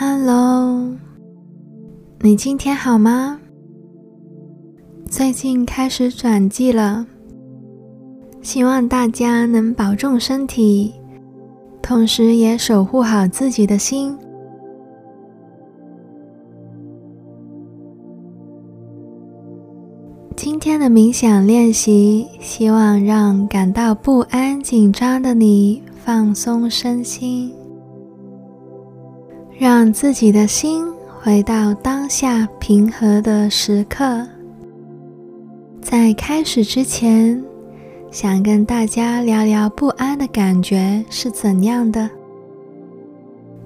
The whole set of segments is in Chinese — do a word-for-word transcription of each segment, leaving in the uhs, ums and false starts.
Hello， 你今天好吗？最近开始转季了，希望大家能保重身体，同时也守护好自己的心。今天的冥想练习，希望让感到不安、紧张的你放松身心。让自己的心回到当下平和的时刻。在开始之前，想跟大家聊聊不安的感觉是怎样的。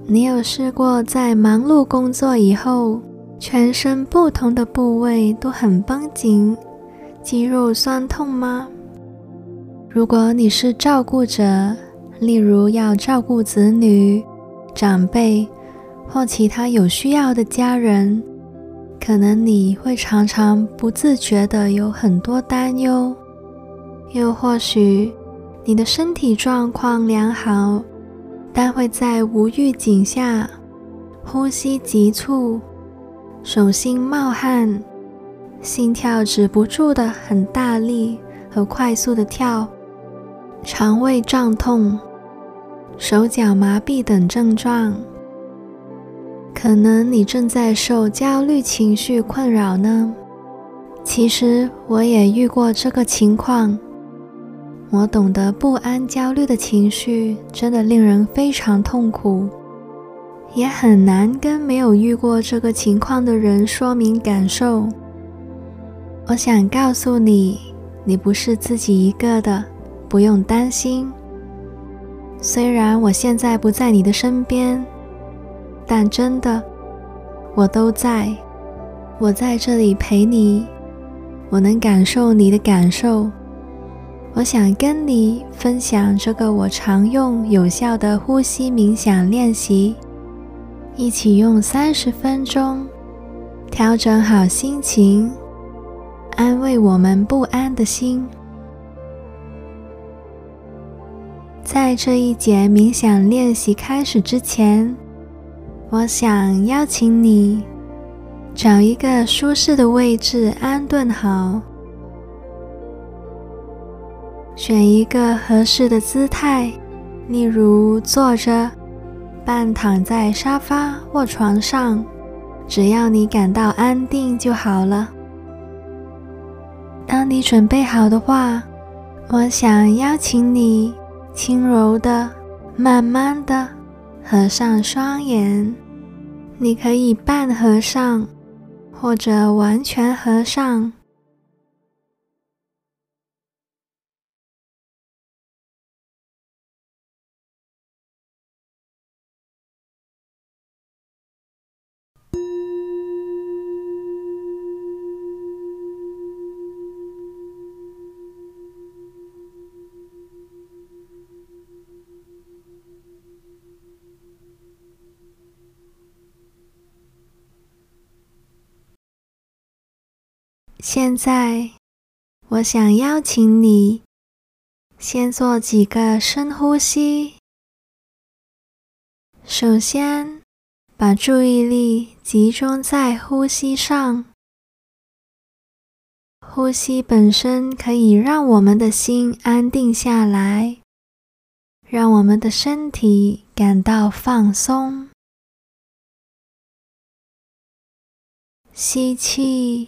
你有试过在忙碌工作以后，全身不同的部位都很绷紧，肌肉酸痛吗？如果你是照顾者，例如要照顾子女、长辈，或其他有需要的家人，可能你会常常不自觉地有很多担忧，又或许你的身体状况良好，但会在无预警下呼吸急促、手心冒汗、心跳止不住的很大力和快速的跳，肠胃胀痛、手脚麻痹等症状。可能你正在受焦虑情绪困扰呢。其实我也遇过这个情况，我懂得不安、焦虑的情绪真的令人非常痛苦，也很难跟没有遇过这个情况的人说明感受。我想告诉你，你不是自己一个的，不用担心。虽然我现在不在你的身边，但真的，我都在，我在这里陪你，我能感受你的感受。我想跟你分享这个我常用有效的呼吸冥想练习，一起用三十分钟，调整好心情，安慰我们不安的心。在这一节冥想练习开始之前，我想邀请你找一个舒适的位置安顿好，选一个合适的姿态，例如坐着、半躺在沙发或床上，只要你感到安定就好了。当你准备好的话，我想邀请你轻柔的、慢慢的合上双眼。你可以半合上，或者完全合上。现在，我想邀请你先做几个深呼吸。首先，把注意力集中在呼吸上。呼吸本身可以让我们的心安定下来，让我们的身体感到放松。吸气，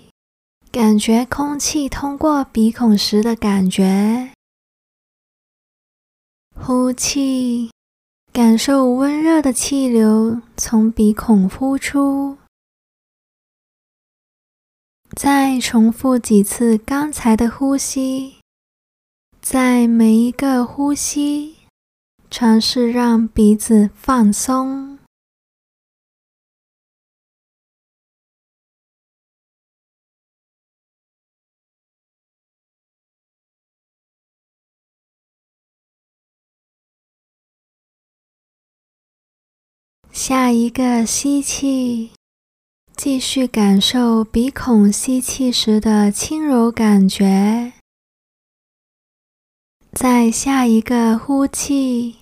感觉空气通过鼻孔时的感觉。呼气，感受温热的气流从鼻孔呼出。再重复几次刚才的呼吸，在每一个呼吸，尝试让鼻子放松。下一个吸气，继续感受鼻孔吸气时的轻柔感觉。在下一个呼气，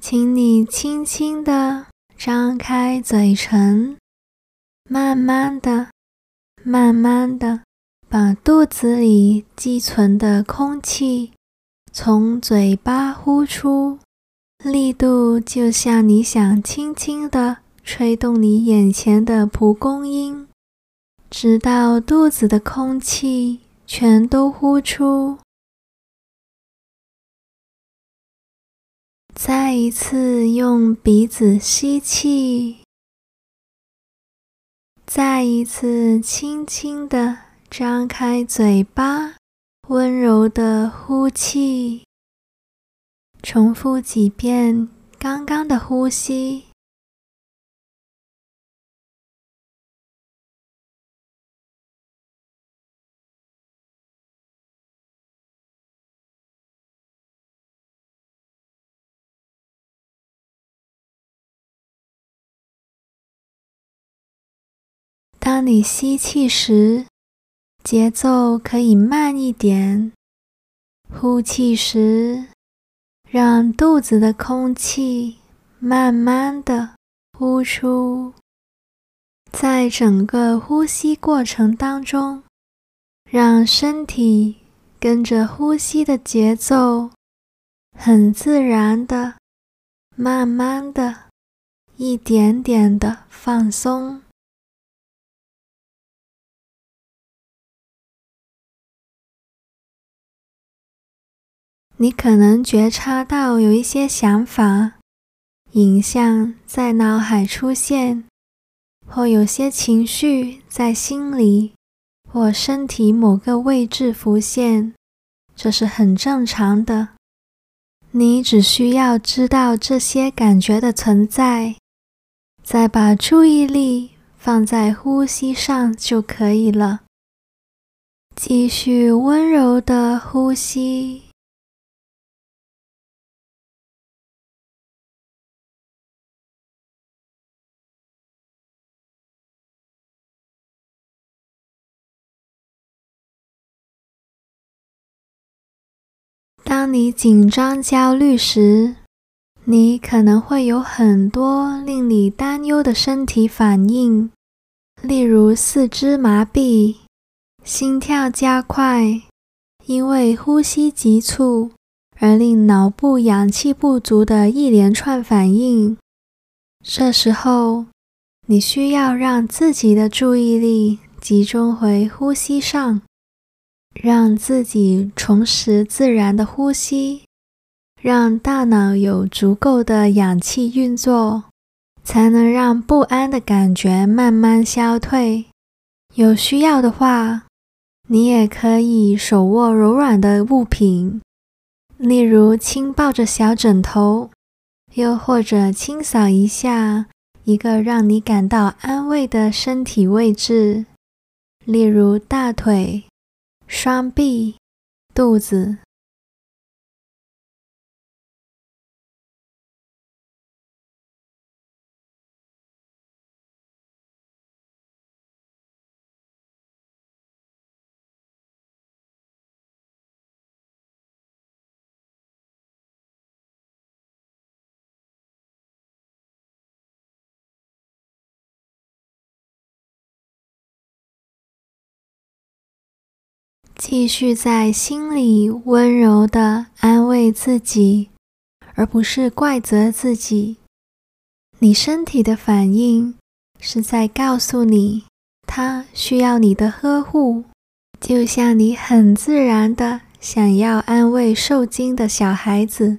请你轻轻地张开嘴唇，慢慢的、慢慢的把肚子里积存的空气从嘴巴呼出，力度就像你想轻轻的吹动你眼前的蒲公英，直到肚子的空气全都呼出。再一次用鼻子吸气，再一次轻轻地张开嘴巴，温柔地呼气。重复几遍刚刚的呼吸。当你吸气时，节奏可以慢一点；呼气时，让肚子的空气慢慢地呼出。在整个呼吸过程当中，让身体跟着呼吸的节奏，很自然地、慢慢地、一点点地放松。你可能觉察到有一些想法、影像在脑海出现，或有些情绪在心里或身体某个位置浮现，这是很正常的。你只需要知道这些感觉的存在，再把注意力放在呼吸上就可以了。继续温柔的呼吸。当你紧张焦虑时，你可能会有很多令你担忧的身体反应，例如四肢麻痹、心跳加快，因为呼吸急促而令脑部氧气不足的一连串反应。这时候，你需要让自己的注意力集中回呼吸上。让自己重拾自然的呼吸，让大脑有足够的氧气运作，才能让不安的感觉慢慢消退。有需要的话，你也可以手握柔软的物品，例如轻抱着小枕头，又或者清扫一下一个让你感到安慰的身体位置，例如大腿、双臂、肚子。继续在心里温柔地安慰自己，而不是怪责自己。你身体的反应是在告诉你，它需要你的呵护，就像你很自然地想要安慰受惊的小孩子。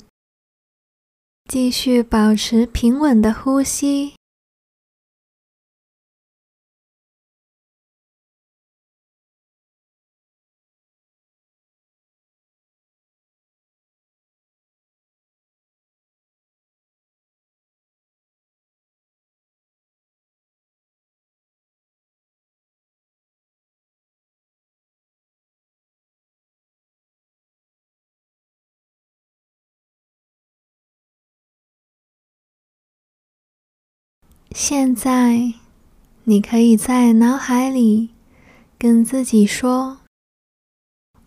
继续保持平稳的呼吸。现在，你可以在脑海里跟自己说：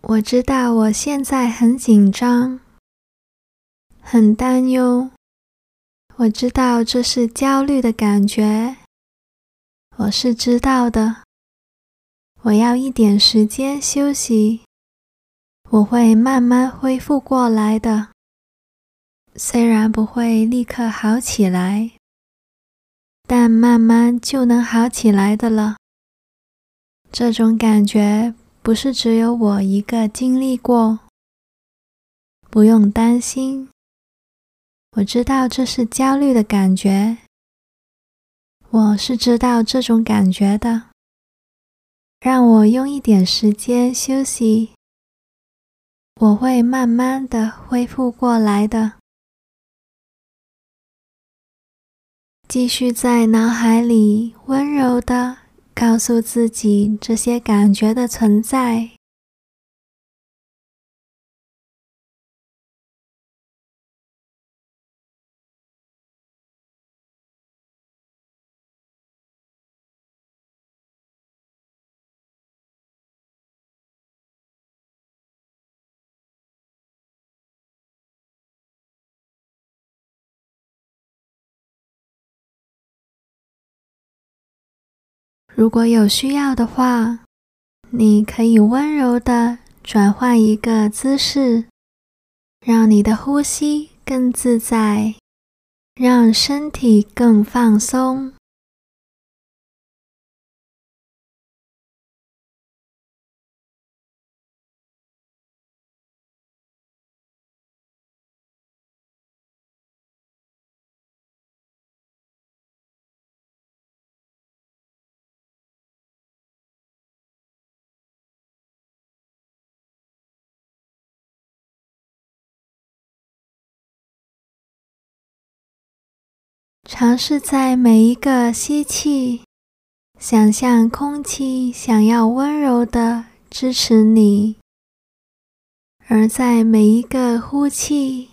我知道我现在很紧张，很担忧，我知道这是焦虑的感觉，我是知道的。我要一点时间休息，我会慢慢恢复过来的，虽然不会立刻好起来，但慢慢就能好起来的了。这种感觉不是只有我一个经历过，不用担心。我知道这是焦虑的感觉，我是知道这种感觉的。让我用一点时间休息，我会慢慢的恢复过来的。继续在脑海里温柔的告诉自己这些感觉的存在。如果有需要的话，你可以温柔地转换一个姿势，让你的呼吸更自在，让身体更放松。尝试在每一个吸气，想象空气想要温柔地支持你；而在每一个呼气，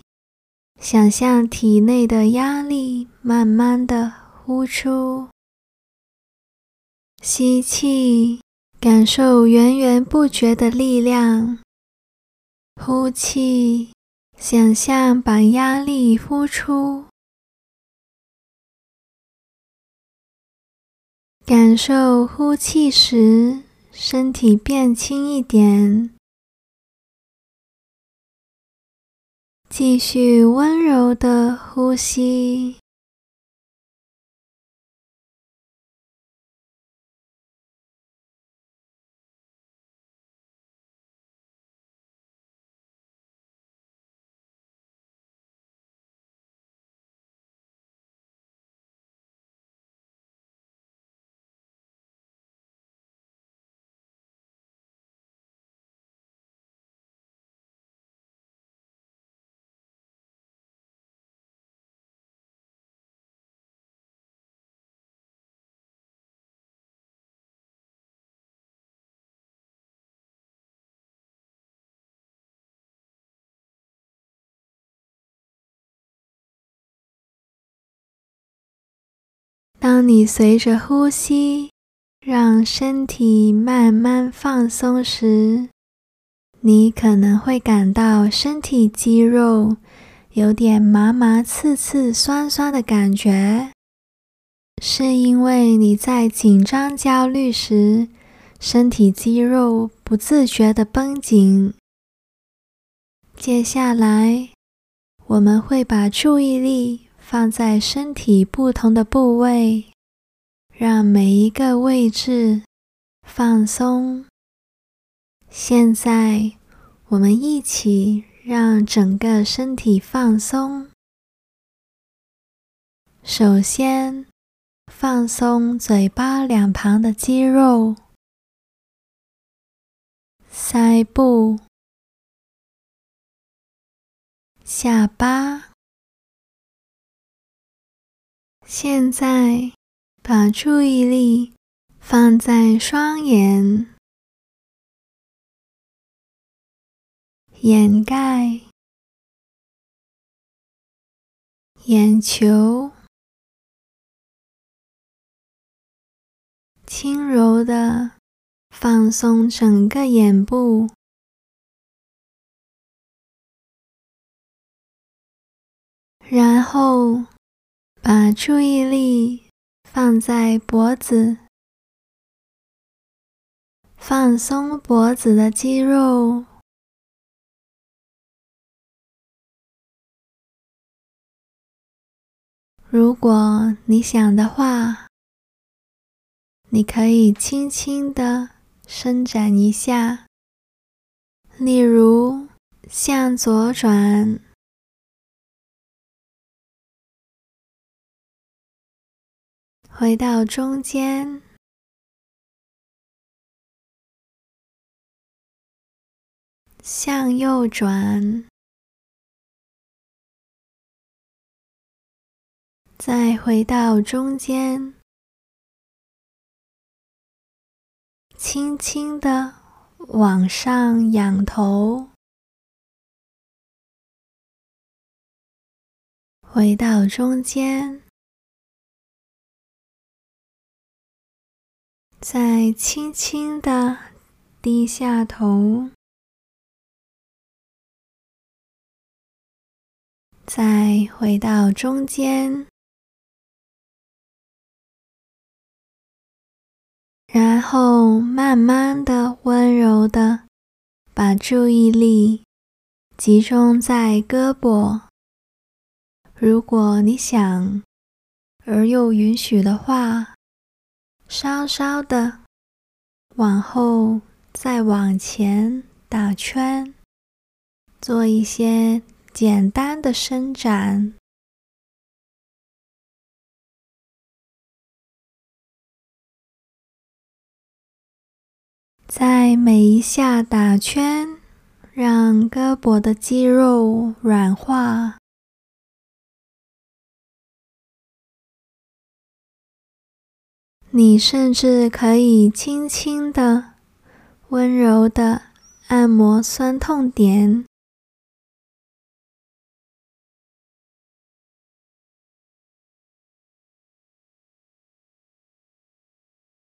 想象体内的压力慢慢地呼出。吸气，感受源源不绝的力量；呼气，想象把压力呼出。感受呼气时，身体变轻一点。继续温柔的呼吸。当你随着呼吸，让身体慢慢放松时，你可能会感到身体肌肉有点麻麻刺刺酸酸的感觉，是因为你在紧张焦虑时，身体肌肉不自觉地绷紧。接下来，我们会把注意力放在身体不同的部位，让每一个位置放松。现在，我们一起让整个身体放松。首先，放松嘴巴两旁的肌肉、腮部、下巴。现在，把注意力放在双眼、眼盖、眼球，轻柔地放松整个眼部。然后把注意力放在脖子，放松脖子的肌肉，如果你想的话，你可以轻轻地伸展一下，例如向左转，回到中间，向右转，再回到中间，轻轻地往上仰头，回到中间，再轻轻地低下头，再回到中间，然后慢慢地、温柔地把注意力集中在胳膊。如果你想而又允许的话，稍稍地往后再往前打圈，做一些简单的伸展。在每一下打圈，让胳膊的肌肉软化。你甚至可以轻轻地、温柔地按摩酸痛点，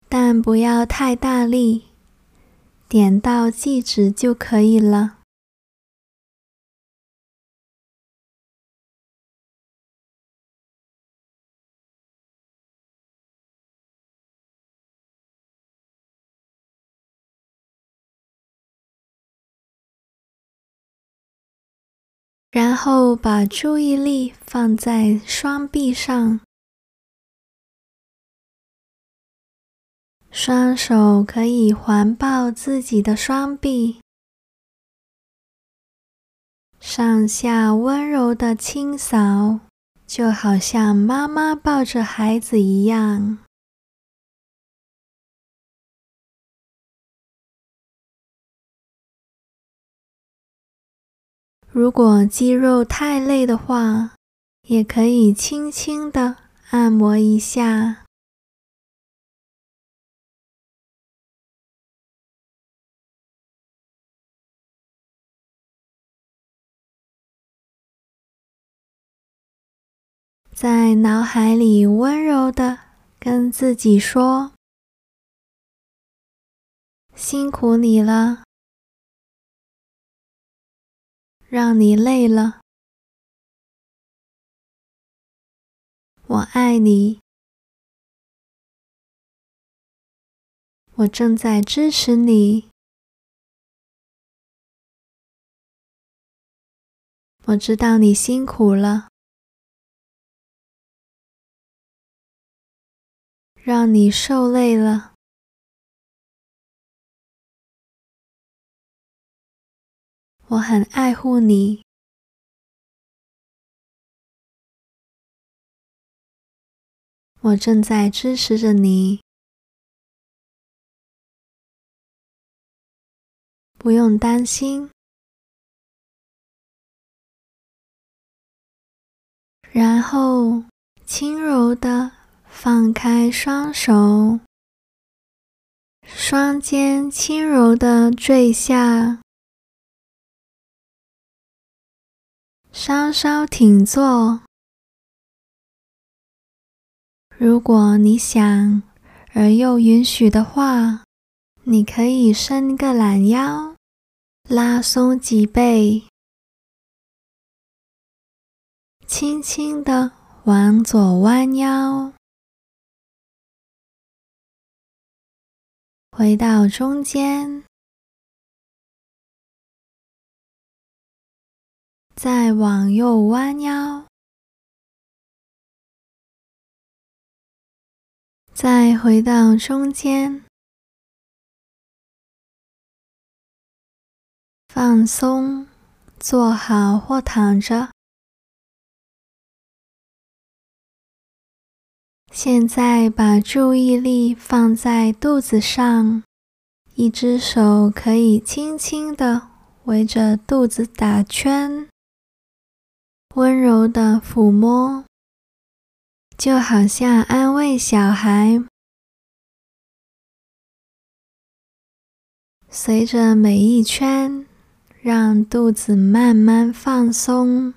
但不要太大力，点到即止就可以了。然后把注意力放在双臂上，双手可以环抱自己的双臂，上下温柔的轻扫，就好像妈妈抱着孩子一样。如果肌肉太累的话，也可以轻轻地按摩一下。在脑海里温柔地跟自己说：辛苦你了。让你累了，我爱你，我正在支持你，我知道你辛苦了，让你受累了。我很爱护你，我正在支持着你，不用担心。然后轻柔地放开双手，双肩轻柔地坠下。稍稍挺坐，如果你想而又允许的话，你可以伸个懒腰，拉松脊背，轻轻地往左弯腰，回到中间，再往右弯腰，再回到中间，放松，坐好或躺着。现在把注意力放在肚子上，一只手可以轻轻地围着肚子打圈，温柔地抚摸，就好像安慰小孩。随着每一圈，让肚子慢慢放松，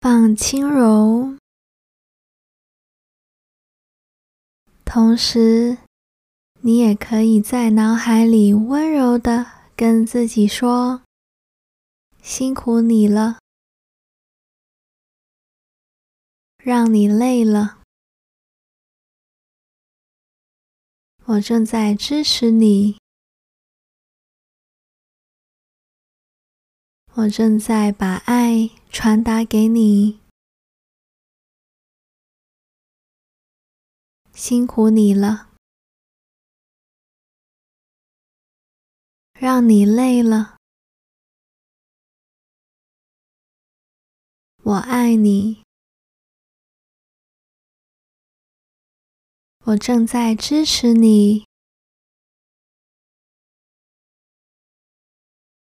放轻柔。同时，你也可以在脑海里温柔地跟自己说：“辛苦你了，让你累了，我正在支持你，我正在把爱传达给你。”辛苦你了，让你累了，我爱你，我正在支持你。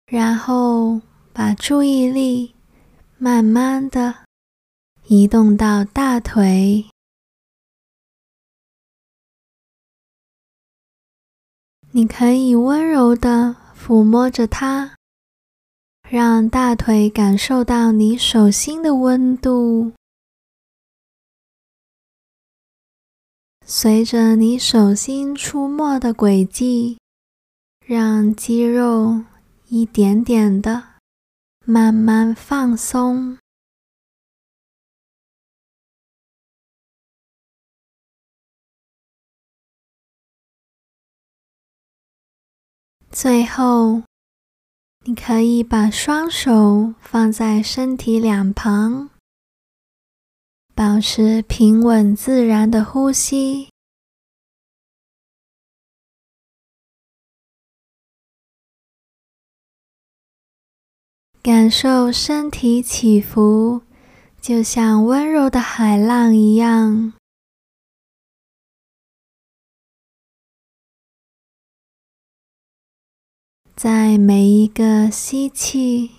然后把注意力慢慢的移动到大腿。你可以温柔地抚摸着它，让大腿感受到你手心的温度。随着你手心出没的轨迹，让肌肉一点点地慢慢放松。最后，你可以把双手放在身体两旁，保持平稳自然的呼吸。感受身体起伏，就像温柔的海浪一样。在每一个吸气，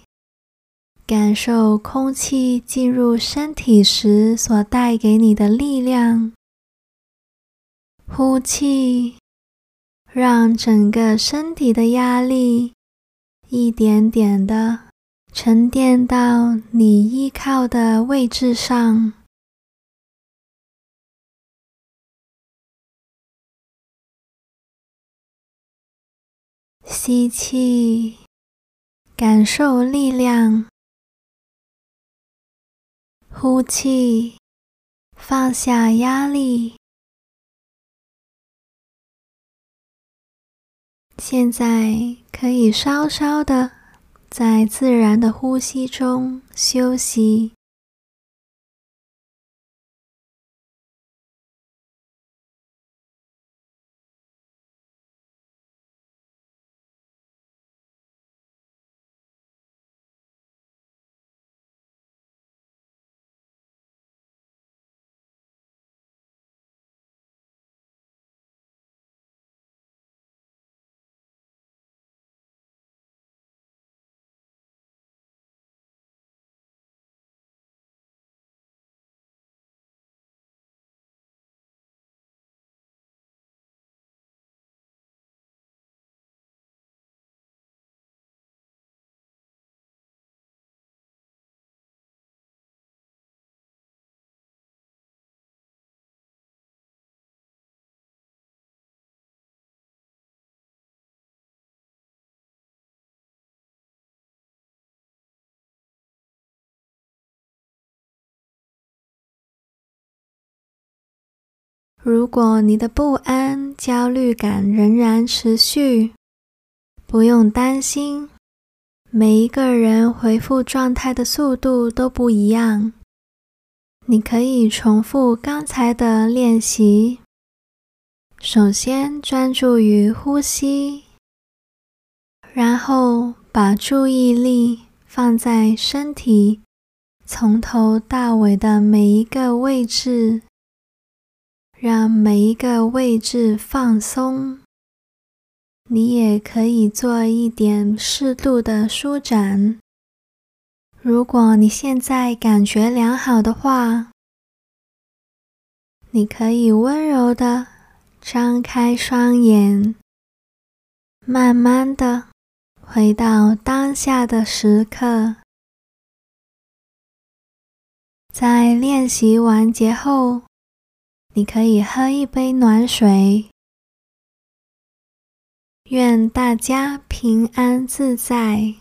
感受空气进入身体时所带给你的力量；呼气，让整个身体的压力一点点地沉淀到你依靠的位置上。吸气，感受力量；呼气，放下压力。现在可以稍稍的在自然的呼吸中休息。如果你的不安、焦虑感仍然持续，不用担心，每一个人恢复状态的速度都不一样。你可以重复刚才的练习。首先专注于呼吸，然后把注意力放在身体从头到尾的每一个位置，让每一个位置放松。你也可以做一点适度的舒展。如果你现在感觉良好的话，你可以温柔地张开双眼，慢慢地回到当下的时刻。在练习完结后，你可以喝一杯暖水。愿大家平安自在。